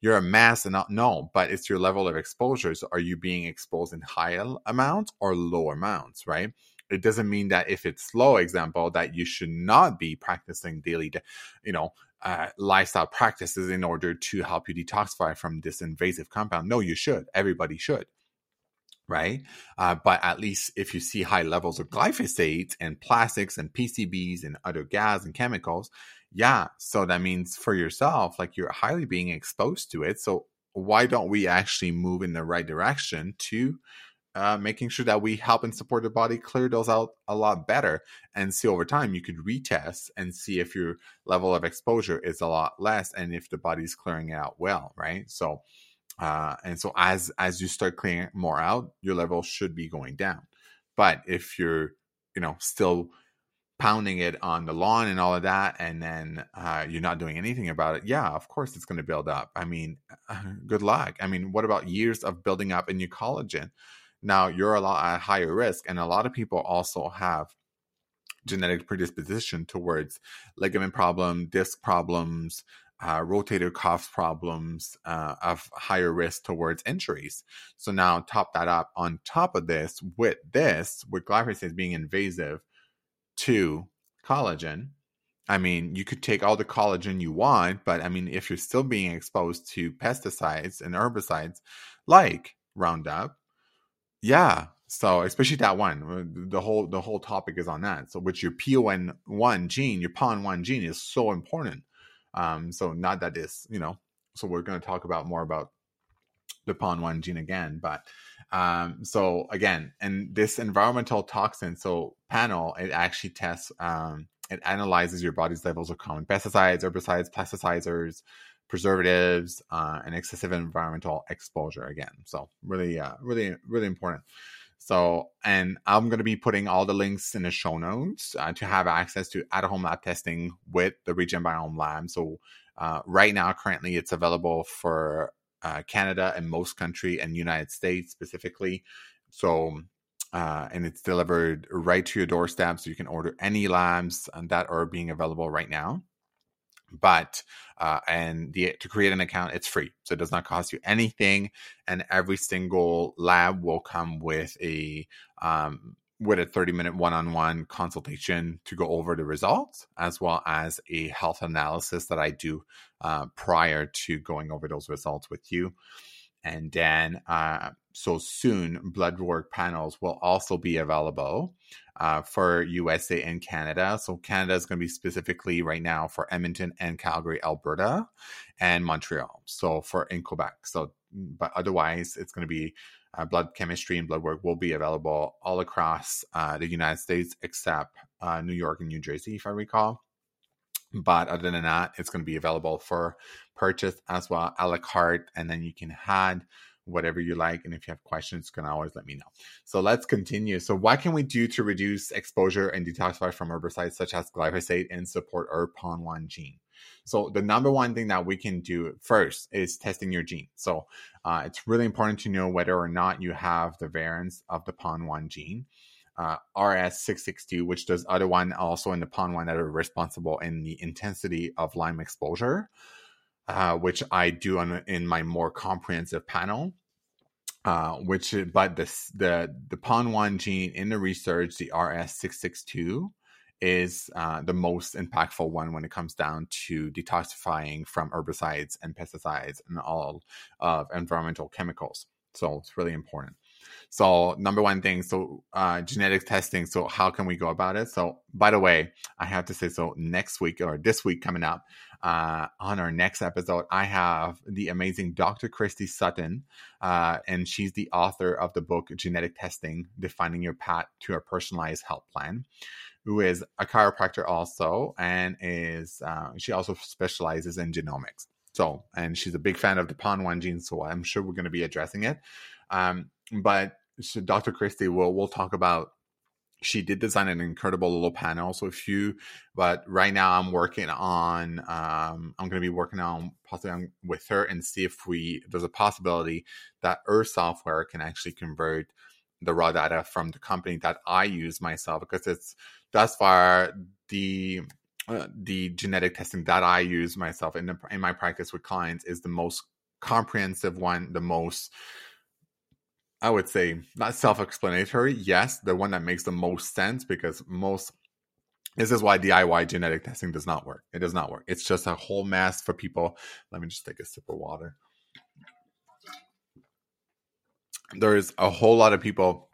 you're a mass and not, no, but it's your level of exposure. So are you being exposed in high amounts or low amounts, right? It doesn't mean that if it's low, example, that you should not be practicing daily, lifestyle practices in order to help you detoxify from this invasive compound. No, you should. Everybody should. right? But at least if you see high levels of glyphosate and plastics and PCBs and other gas and chemicals, yeah, so that means for yourself, like you're highly being exposed to it. So why don't we actually move in the right direction to making sure that we help and support the body clear those out a lot better, and see over time you could retest and see if your level of exposure is a lot less and if the body's clearing it out well, right? So and so as you start clearing more out, your level should be going down. But if you're, you know, still pounding it on the lawn and all of that, and then you're not doing anything about it, yeah, of course it's going to build up. I mean, good luck. I mean, what about years of building up in your collagen? Now you're a lot at higher risk, and a lot of people also have genetic predisposition towards ligament problem, disc problems, rotator cuff problems, of higher risk towards injuries. So now top that up on top of this, with glyphosate being invasive to collagen. I mean, you could take all the collagen you want, but I mean, if you're still being exposed to pesticides and herbicides like Roundup, yeah. So especially that one, the whole topic is on that. So with your PON1 gene, your PON1 gene is so important. So not that this, you know, so we're going to talk about more about the PON1 gene again, but so again, and this environmental toxin, so panel, it actually tests, it analyzes your body's levels of common pesticides, herbicides, plasticizers, preservatives, and excessive environmental exposure again. So really, really, really important. So, and I'm going to be putting all the links in the show notes to have access to at-home lab testing with the RegenBiome Lab. So right now, currently, it's available for Canada and most country and United States specifically. So, and it's delivered right to your doorstep. So you can order any labs that are being available right now. But to create an account, it's free, so it does not cost you anything. And every single lab will come with a 30-minute one-on-one consultation to go over the results, as well as a health analysis that I do prior to going over those results with you. And then, so soon, blood work panels will also be available for USA and Canada. So Canada is going to be specifically right now for Edmonton and Calgary, Alberta, and Montreal. So in Quebec. So, but otherwise, it's going to be blood chemistry and blood work will be available all across the United States, except New York and New Jersey, if I recall. But other than that, it's going to be available for purchase as well, a la carte, and then you can add whatever you like. And if you have questions, you can always let me know. So let's continue. So what can we do to reduce exposure and detoxify from herbicides such as glyphosate and support our PON1 gene? So the number one thing that we can do first is testing your gene. So it's really important to know whether or not you have the variants of the PON1 gene. RS662, which does other one also in the PON1 that are responsible in the intensity of Lyme exposure, which I do in my more comprehensive panel. The PON1 gene in the research, the RS662, is the most impactful one when it comes down to detoxifying from herbicides and pesticides and all of environmental chemicals. So it's really important. So number one thing, so genetic testing. So how can we go about it? So by the way, I have to say, so next week or this week coming up on our next episode, I have the amazing Dr. Christy Sutton, and she's the author of the book Genetic Testing, Defining Your Path to a Personalized Health Plan, who is a chiropractor also, and is she also specializes in genomics. So, and she's a big fan of the PON1 gene, so I'm sure we're going to be addressing it. But so Dr. Christy, we'll talk about, she did design an incredible little panel. So but right now I'm working on, I'm going to be working on possibly with her and see if there's a possibility that her software can actually convert the raw data from the company that I use myself, because it's thus far the genetic testing that I use myself in my practice with clients is the most comprehensive one, the most, I would say, not self-explanatory. Yes, the one that makes the most sense, because this is why DIY genetic testing does not work. It does not work. It's just a whole mess for people. Let me just take a sip of water. there's a whole lot of people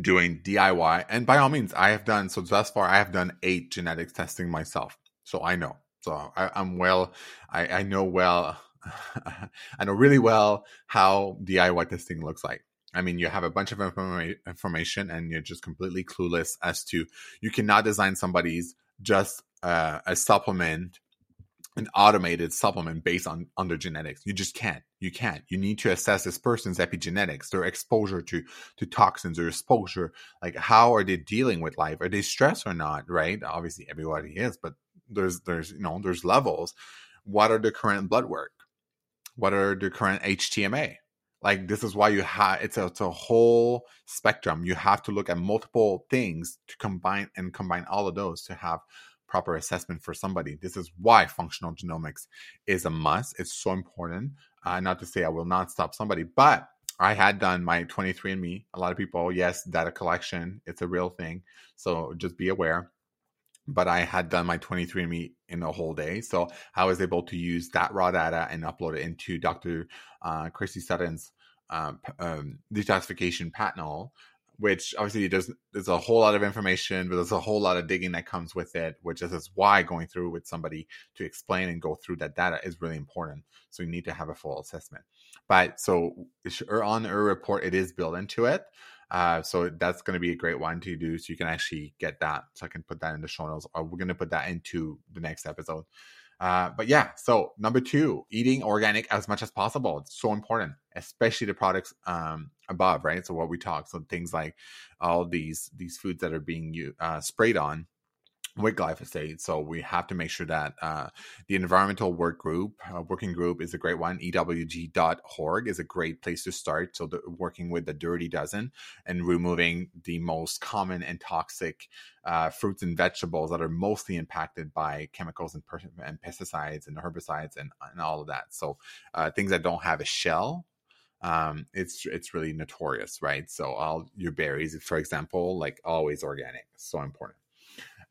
doing DIY. And by all means, I have done, so thus far, I have done 8 genetics testing myself. So I know. So I know really well how DIY testing looks like. I mean, you have a bunch of information and you're just completely clueless as to, you cannot design somebody's just a supplement, an automated supplement based on their genetics. You just can't. You can't. You need to assess this person's epigenetics, their exposure to toxins, their exposure. Like, how are they dealing with life? Are they stressed or not, right? Obviously, everybody is, but there's levels. What are the current blood work? What are the current HTMA? Like, this is why you have, it's a whole spectrum. You have to look at multiple things to combine all of those to have proper assessment for somebody. This is why functional genomics is a must. It's so important. Not to say I will not stop somebody, but I had done my 23andMe. A lot of people, yes, data collection, it's a real thing. So just be aware. But I had done my 23andMe in a whole day. So I was able to use that raw data and upload it into Dr. Christy Sutton's detoxification panel, which obviously there's a whole lot of information, but there's a whole lot of digging that comes with it, which is why going through with somebody to explain and go through that data is really important. So you need to have a full assessment. But so on her report, it is built into it. So that's going to be a great one to do. So you can actually get that. So I can put that in the show notes, or we're going to put that into the next episode. But yeah, so number 2, eating organic as much as possible. It's so important, especially the products above, right? So what we talked, so things like all these foods that are being sprayed on with glyphosate. So we have to make sure that the Environmental Working Group is a great one. EWG.org is a great place to start. So working with the dirty dozen and removing the most common and toxic fruits and vegetables that are mostly impacted by chemicals and pesticides and herbicides and all of that. So things that don't have a shell. It's really notorious, right? So all your berries, for example, like always organic. So important.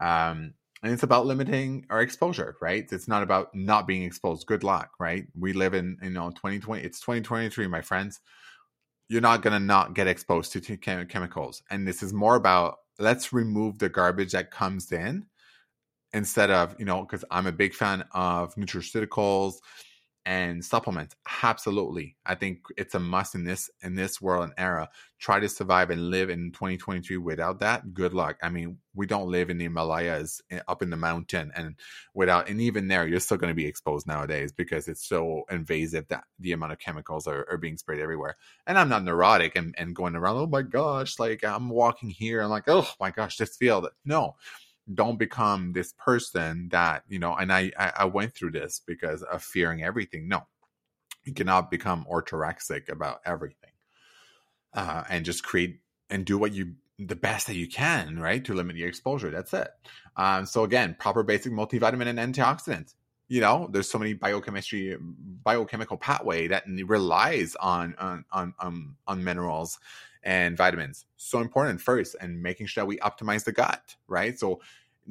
And it's about limiting our exposure, right? It's not about not being exposed. Good luck, right? We live in, 2020. It's 2023, my friends. You're not going to not get exposed to chemicals. And this is more about, let's remove the garbage that comes in instead of, because I'm a big fan of nutraceuticals and supplements. Absolutely. I think it's a must in this world and era. Try to survive and live in 2023 without that. Good luck. I mean, we don't live in the Himalayas up in the mountain and even there, you're still going to be exposed nowadays because it's so invasive that the amount of chemicals are being sprayed everywhere. And I'm not neurotic and going around, oh my gosh, like I'm walking here. I'm like, oh my gosh, this field. No. Don't become this person that, and I went through this because of fearing everything. No, you cannot become orthorexic about everything and just create and do the best that you can, right? To limit your exposure. That's it. So again, proper basic multivitamin and antioxidants. There's so many biochemical pathway that relies on minerals and vitamins. So important first, and making sure that we optimize the gut, right? So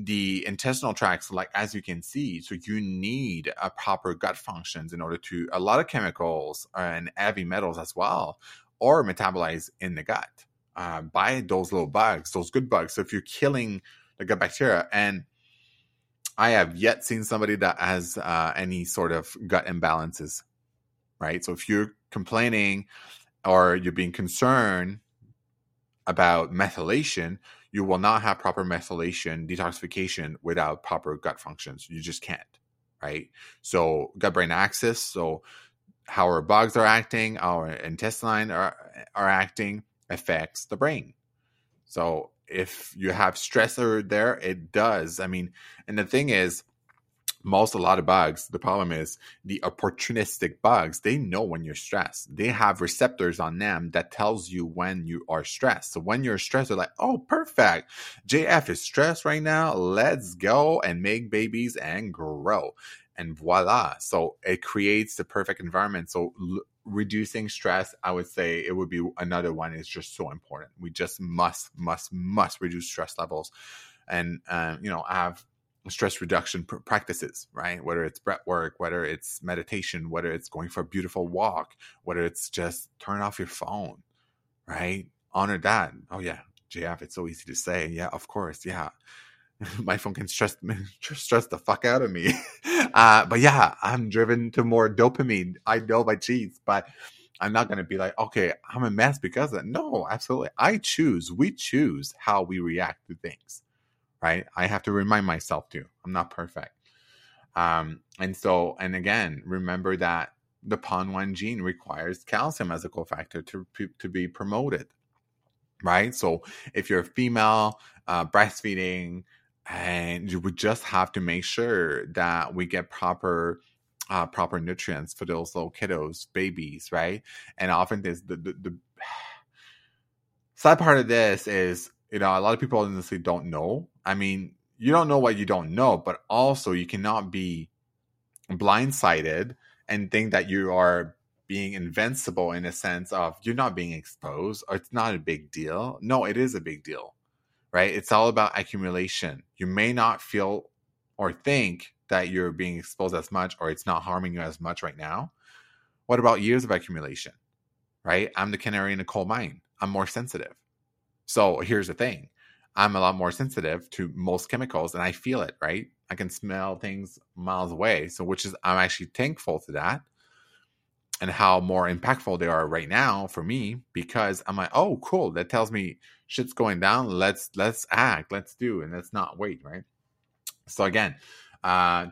the intestinal tracts, like as you can see, so you need a proper gut functions in order to, a lot of chemicals and heavy metals as well are metabolized in the gut by those little bugs, those good bugs. So if you're killing the gut bacteria, and I have yet seen somebody that has any sort of gut imbalances, right? So if you're complaining or you're being concerned about methylation, you will not have proper methylation detoxification without proper gut functions. You just can't, right? So gut-brain axis, so how our bugs are acting, our intestine are acting, affects the brain. So if you have stressor there, it does. I mean, and the thing is, a lot of bugs, the problem is the opportunistic bugs, they know when you're stressed. They have receptors on them that tells you when you are stressed. So when you're stressed, they're like, oh, perfect. JF is stressed right now. Let's go and make babies and grow. And voila. So it creates the perfect environment. So reducing stress, I would say it would be another one. It's just so important. We just must reduce stress levels and, have stress reduction practices, right? Whether it's breath work, whether it's meditation, whether it's going for a beautiful walk, whether it's just turn off your phone, right? Honor that. Oh, yeah, JF, it's so easy to say. Yeah, of course. Yeah. My phone can stress the fuck out of me. But yeah, I'm driven to more dopamine. I know my cheats, but I'm not going to be like, okay, I'm a mess because of that. No, absolutely. We choose how we react to things, right? I have to remind myself too. I'm not perfect. And again, remember that the PON1 gene requires calcium as a cofactor to be promoted, right? So if you're a female breastfeeding, and you would just have to make sure that we get proper nutrients for those little kiddos, babies, right? And often this, the sad part of this is, you know, a lot of people honestly don't know. I mean, you don't know what you don't know, but also you cannot be blindsided and think that you are being invincible in a sense of you're not being exposed or it's not a big deal. No, it is a big deal. Right? It's all about accumulation. You may not feel or think that you're being exposed as much or it's not harming you as much right now. What about years of accumulation? Right? I'm the canary in the coal mine. I'm more sensitive. So here's the thing. I'm a lot more sensitive to most chemicals and I feel it, right? I can smell things miles away. So I'm actually thankful to that and how more impactful they are right now for me because I'm like, oh, cool. That tells me shit's going down. Let's act. Let's do. And let's not wait, right? So again,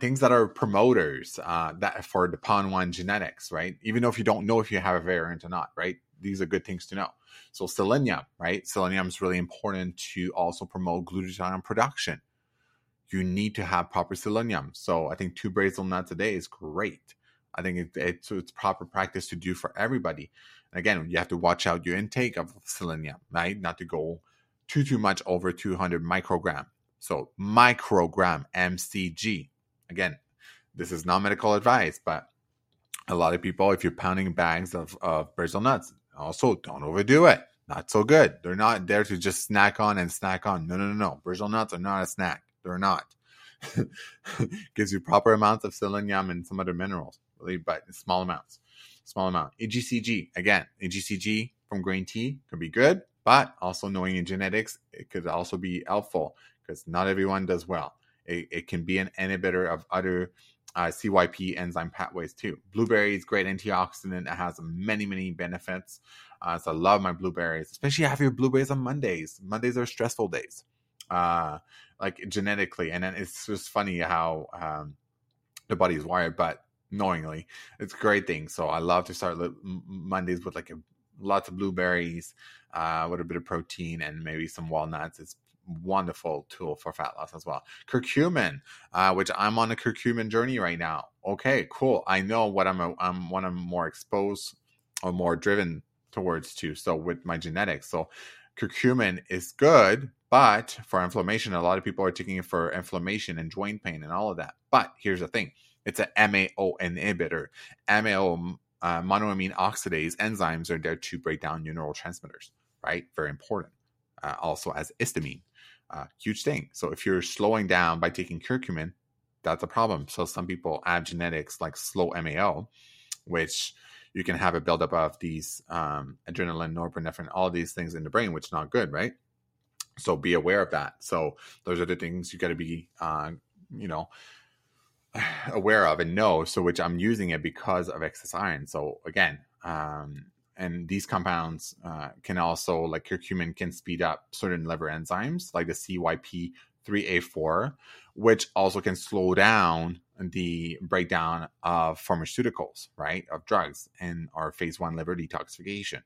things that are promoters that for the PON1 genetics, right? Even though if you don't know if you have a variant or not, right? These are good things to know. So selenium, right? Selenium is really important to also promote glutathione production. You need to have proper selenium. So I think 2 basil nuts a day is great. I think it's proper practice to do for everybody. And again, you have to watch out your intake of selenium, right? Not to go too much over 200 microgram. So microgram, MCG. Again, this is not medical advice, but a lot of people, if you're pounding bags of Brazil nuts, also don't overdo it. Not so good. They're not there to just snack on and snack on. No. Brazil nuts are not a snack. They're not. Gives you proper amounts of selenium and some other minerals. Really, but small amount. EGCG, again, EGCG from green tea could be good, but also knowing in genetics, it could also be helpful because not everyone does well. It can be an inhibitor of other CYP enzyme pathways too. Blueberries, great antioxidant. It has many, many benefits. So I love my blueberries, especially have your blueberries on Mondays. Mondays are stressful days, like genetically. And then it's just funny how the body is wired, but knowingly it's a great thing. So I love to start Mondays with like lots of blueberries with a bit of protein and maybe some walnuts. It's wonderful tool for fat loss as well. Curcumin, which I'm on a curcumin journey right now. Okay, cool. I know what I'm more exposed or more driven towards too. So with my genetics, so curcumin is good, but for inflammation, a lot of people are taking it for inflammation and joint pain and all of that. But here's the thing. It's a MAO inhibitor. MAO, monoamine oxidase enzymes are there to break down your neurotransmitters, right? Very important. Also as histamine, huge thing. So if you're slowing down by taking curcumin, that's a problem. So some people have genetics like slow MAO, which you can have a buildup of these adrenaline, norepinephrine, all these things in the brain, which is not good, right? So be aware of that. So those are the things you got to be, aware of and know, so which I'm using it because of excess iron. So again, and these compounds can also, like curcumin can speed up certain liver enzymes like the CYP3A4, which also can slow down the breakdown of pharmaceuticals, right, of drugs in our phase 1 liver detoxification.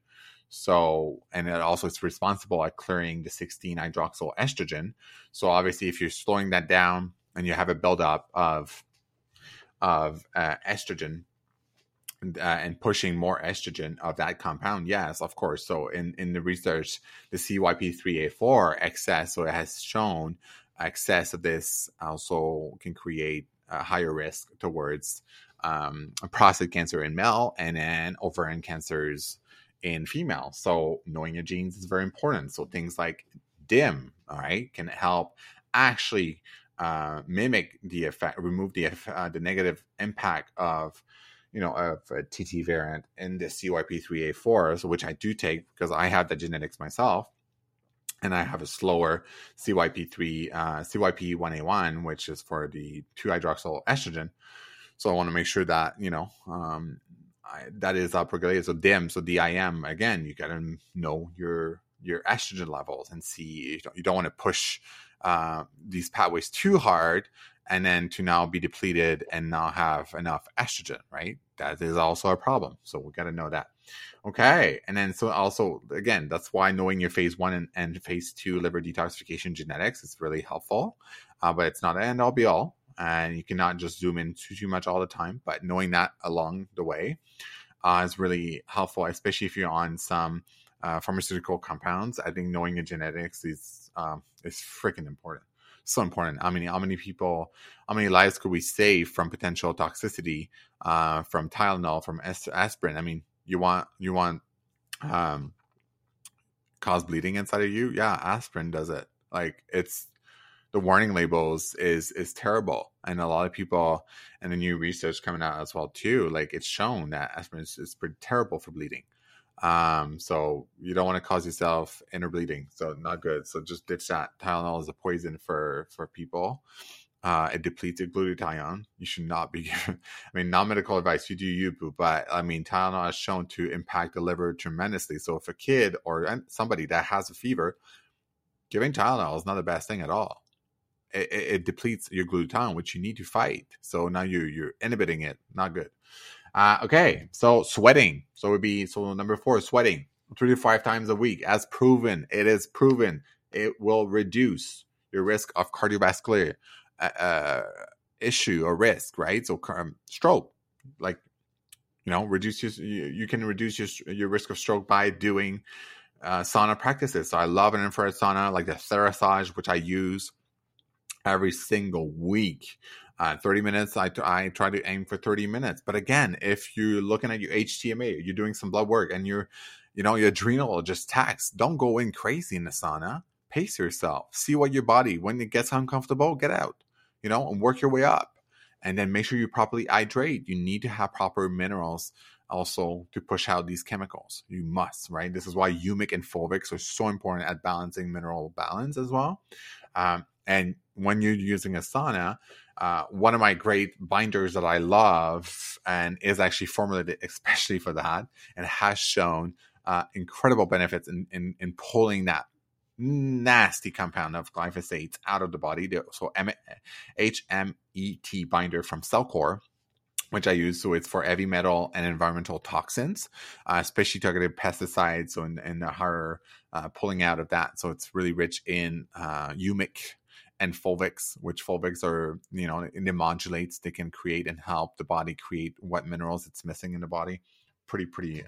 So, and it also is responsible at clearing the 16-hydroxyl estrogen. So obviously if you're slowing that down and you have a buildup of estrogen and pushing more estrogen of that compound. Yes, of course. So in the research, the CYP3A4 excess, so it has shown excess of this also can create a higher risk towards prostate cancer in male and then ovarian cancers in female. So knowing your genes is very important. So things like DIM, all right, can help actually mimic the effect, remove the negative impact of of a TT variant in the CYP3A4, which I do take because I have the genetics myself. And I have a slower CYP1A1, which is for the 2-hydroxyl estrogen. So I want to make sure that, that is upregulated. So DIM, again, you got to know your estrogen levels and see, you don't want to push these pathways too hard and then to now be depleted and not have enough estrogen, right? That is also a problem. So we got to know that. Okay. And then, so also, again, that's why knowing your phase 1 and phase 2 liver detoxification genetics is really helpful, but it's not an end all be all. And you cannot just zoom in too much all the time, but knowing that along the way is really helpful, especially if you're on some pharmaceutical compounds. I think knowing your genetics is freaking important. So important. I mean, how many lives could we save from potential toxicity, from Tylenol, from aspirin? I mean, you want cause bleeding inside of you? Yeah, aspirin does it. Like, it's the warning labels is terrible. And a lot of people, and the new research coming out as well too, like, it's shown that aspirin is pretty terrible for bleeding. So you don't want to cause yourself inner bleeding. So not good. So just ditch that. Tylenol is a poison for people. It depletes your glutathione. You should not be given, non-medical advice. You do you, but Tylenol is shown to impact the liver tremendously. So if a kid or somebody that has a fever, giving Tylenol is not the best thing at all. It depletes your glutathione, which you need to fight. So now you're inhibiting it. Not good. Okay, so sweating. So would be number 4, sweating 3 to 5 times a week. As proven, it is proven it will reduce your risk of cardiovascular issue or risk, right? So stroke, reduce you can reduce your risk of stroke by doing sauna practices. So I love an infrared sauna like the Therasage, which I use every single week. 30 minutes, I try to aim for 30 minutes. But again, if you're looking at your HTMA, you're doing some blood work and your adrenal just tax, don't go in crazy in the sauna. Pace yourself. See what your body, when it gets uncomfortable, get out, and work your way up. And then make sure you properly hydrate. You need to have proper minerals also to push out these chemicals. You must, right? This is why humic and fulvics are so important at balancing mineral balance as well. And when you're using a sauna, one of my great binders that I love and is actually formulated especially for that and has shown incredible benefits in pulling that nasty compound of glyphosate out of the body. So HMET binder from Cellcore, which I use. So it's for heavy metal and environmental toxins, especially targeted pesticides. So in the higher pulling out of that. So it's really rich in humic and fulvics, which fulvics are, it modulates. They can create and help the body create what minerals it's missing in the body. Pretty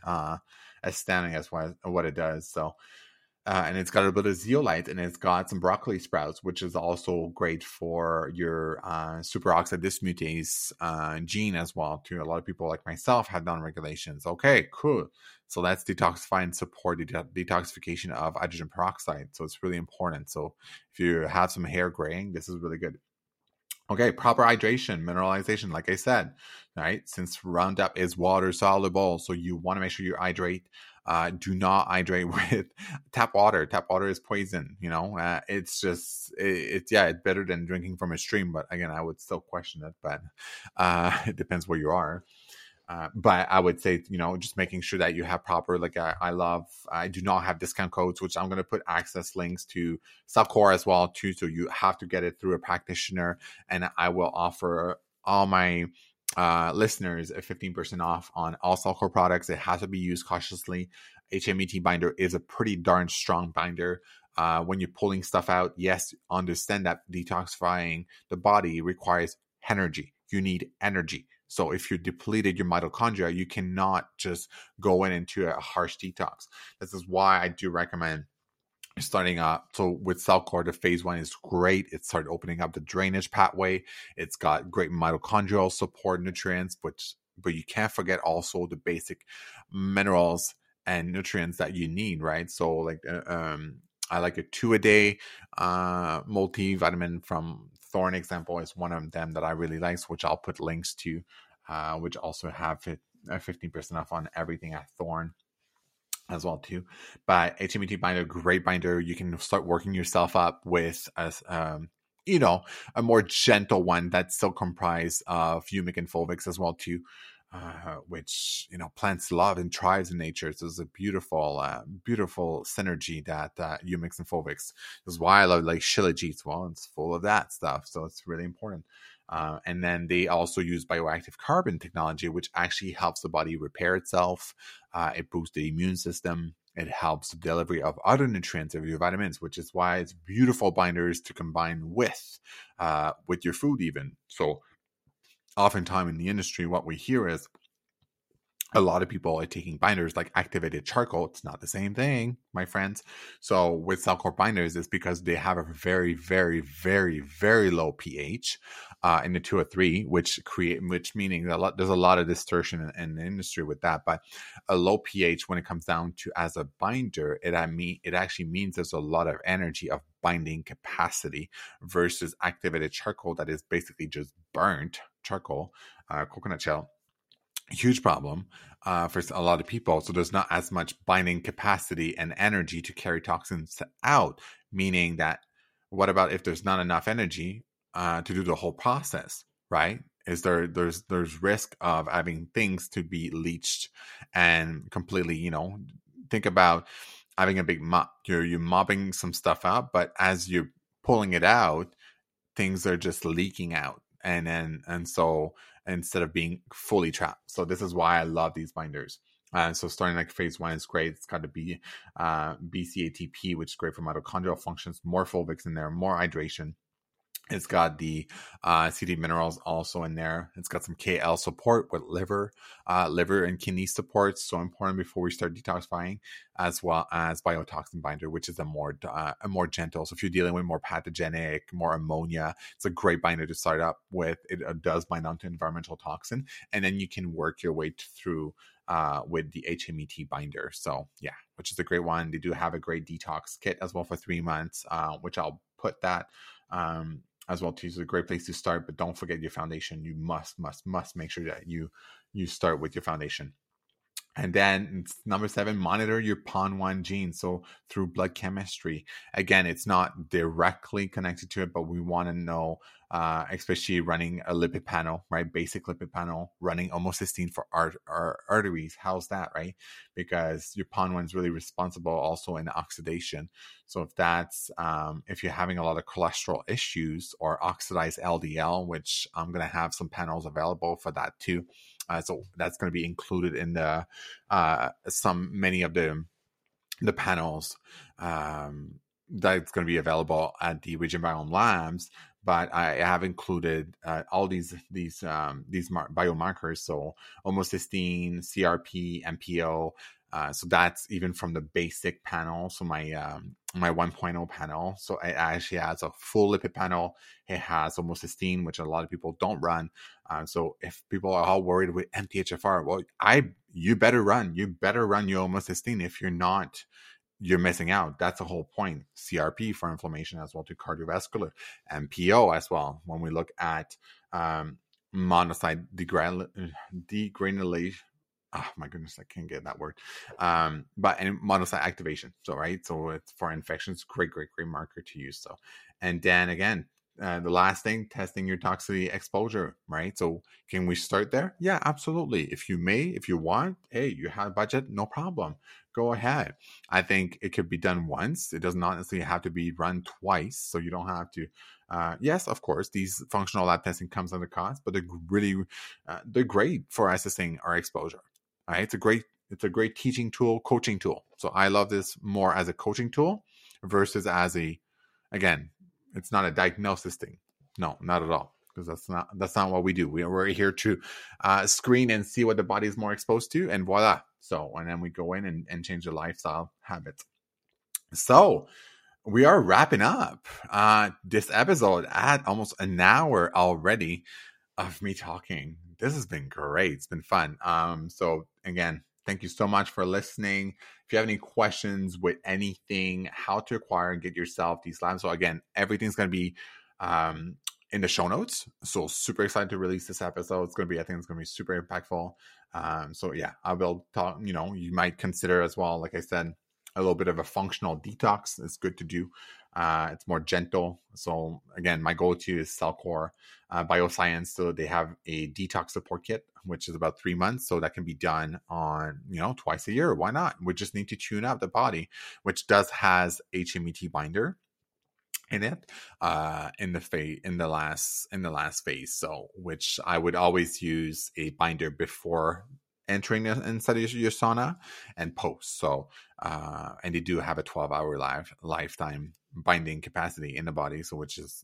astounding as what it does. So, and it's got a bit of zeolite, and it's got some broccoli sprouts, which is also great for your superoxide dismutase gene as well, too. A lot of people like myself have non-regulations. Okay, cool. So let's detoxify and support the detoxification of hydrogen peroxide. So it's really important. So if you have some hair graying, this is really good. Okay, proper hydration, mineralization, like I said, right? Since Roundup is water soluble, so you want to make sure you hydrate. Do not hydrate with tap water. Tap water is poison, it's better than drinking from a stream. But again, I would still question it, but it depends where you are. But I would say, just making sure that you have proper, I do not have discount codes, which I'm going to put access links to Cellcore as well too. So you have to get it through a practitioner, and I will offer all my listeners 15% off on all Cellcore products. It has to be used cautiously. HMET binder is a pretty darn strong binder. When you're pulling stuff out, yes, understand that detoxifying the body requires energy. You need energy. So if you depleted your mitochondria, you cannot just go into a harsh detox. This is why I do recommend starting up. So with Cellcore, the phase 1 is great. It started opening up the drainage pathway. It's got great mitochondrial support nutrients, but you can't forget also the basic minerals and nutrients that you need, right? So I like a 2 a day multivitamin from Thorn example is one of them that I really like, which I'll put links to which also have 15% off on everything at Thorn as well too. But HMET binder, great binder. You can start working yourself up with a more gentle one that's still comprised of humic and fulvics as well too, which, plants love and thrives in nature. So it's a beautiful, beautiful synergy that humics and fulvics. This is why I love shilajit. Well, it's full of that stuff. So it's really important. And then they also use bioactive carbon technology, which actually helps the body repair itself. It boosts the immune system. It helps the delivery of other nutrients of your vitamins, which is why it's beautiful binders to combine with your food even. So oftentimes in the industry, what we hear is a lot of people are taking binders like activated charcoal. It's not the same thing, my friends. So with Cellcore binders, it's because they have a very, very, very, very low pH in the 2 or 3, which meaning there's a lot of distortion in the industry with that. But a low pH, when it comes down to as a binder, it actually means there's a lot of energy of binding capacity versus activated charcoal that is basically just burnt charcoal, coconut shell. Huge problem for a lot of people. So there's not as much binding capacity and energy to carry toxins out, meaning that what about if there's not enough energy to do the whole process, right? There's risk of having things to be leached and completely, think about having a big mop. You're mopping some stuff out, but as you're pulling it out, things are just leaking out. And so instead of being fully trapped. So this is why I love these binders. So starting like phase 1 is great. It's got to be BCATP, which is great for mitochondrial functions, more fulvics in there, more hydration. It's got the CD minerals also in there. It's got some KL support with liver and kidney support. So important before we start detoxifying, as well as biotoxin binder, which is a more gentle. So if you're dealing with more pathogenic, more ammonia, it's a great binder to start up with. It does bind onto environmental toxin, and then you can work your way through with the HMET binder. So yeah, which is a great one. They do have a great detox kit as well for 3 months, which I'll put that. As well too, is a great place to start, but don't forget your foundation. You must make sure that you start with your foundation. And then number 7, monitor your PON1 gene. So through blood chemistry, again, it's not directly connected to it, but we want to know, especially running a lipid panel, right? Basic lipid panel, running homocysteine for our arteries. How's that, right? Because your PON1 is really responsible also in oxidation. So if that's, if you're having a lot of cholesterol issues or oxidized LDL, which I'm going to have some panels available for that too. So that's going to be included in the many of the panels that's going to be available at the RegenBiome Labs. But I have included all these biomarkers, so homocysteine, CRP, MPO. So that's even from the basic panel. So my 1.0 panel. So it actually has a full lipid panel. It has homocysteine, which a lot of people don't run. So if people are all worried with MTHFR, well, you better run. You better run your homocysteine. If you're not, you're missing out. That's the whole point. CRP for inflammation as well to cardiovascular, MPO as well. When we look at monocyte degranulation. Oh my goodness, I can't get that word. But monocyte activation. So, right. So it's for infections, great marker to use. So, and then again, the last thing, testing your toxicity exposure, right? So can we start there? Yeah, absolutely. If you want, hey, you have a budget, no problem. Go ahead. I think it could be done once. It does not necessarily have to be run twice. So you don't have to, yes, of course, these functional lab testing comes under cost, but they're really, they're great for assessing our exposure. All right, it's a great teaching tool, coaching tool. So I love this more as a coaching tool versus as again, it's not a diagnosis thing. No, not at all, because that's not what we do. We're here to screen and see what the body is more exposed to, and voila. So, and then we go in and change the lifestyle habits. So we are wrapping up this episode at almost an hour already of me talking. This has been great. It's been fun. So again, thank you so much for listening. If you have any questions with anything, how to acquire and get yourself these labs. So again, everything's going to be in the show notes. So super excited to release this episode. It's going to be, I think it's going to be super impactful. So yeah, I will talk, you know, you might consider as well, like I said, a little bit of a functional detox. It's good to do. It's more gentle. So again, my go-to is Cellcore Bioscience. So they have a detox support kit, which is about 3 months. So that can be done on, you know, twice a year. Why not? We just need to tune up the body, which does has HMET binder in it, in the last phase. So, which I would always use a binder before entering inside your sauna and post. So, and they do have a 12-hour lifetime binding capacity in the body. So, which is,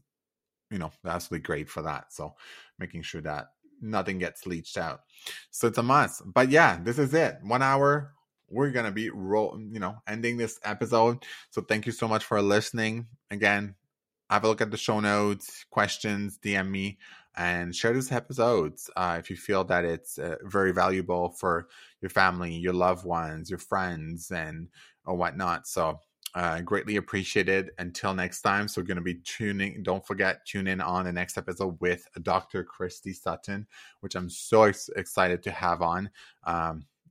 you know, absolutely great for that. So, making sure that nothing gets leached out. So it's a must. But yeah, this is it. 1 hour. We're going to be ending this episode. So thank you so much for listening. Again, have a look at the show notes, questions, DM me, and share this episode if you feel that it's very valuable for your family, your loved ones, your friends, and or whatnot. So greatly appreciated. Until next time, so we're going to be tuning. Don't forget, tune in on the next episode with Dr. Christy Sutton, which I'm so excited to have on.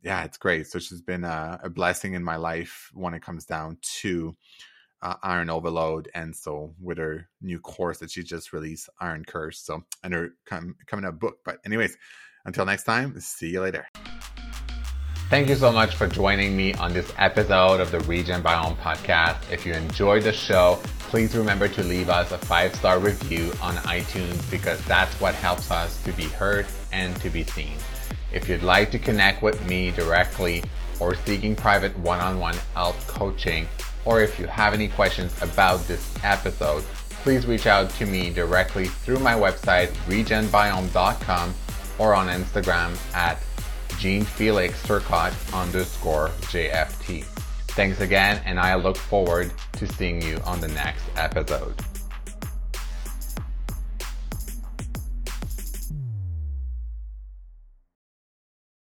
Yeah, it's great. So she's been a blessing in my life when it comes down to iron overload. And so with her new course that she just released, Iron Curse, so and her coming up book. But anyways, until next time, see you later. Thank you so much for joining me on this episode of the RegenBiome podcast. If you enjoyed the show, please remember to leave us a 5-star review on iTunes, because that's what helps us to be heard and to be seen. If you'd like to connect with me directly or seeking private one-on-one health coaching, or if you have any questions about this episode, please reach out to me directly through my website, regenbiome.com, or on Instagram at Jean Felix Tricot _JFT. Thanks again, and I look forward to seeing you on the next episode.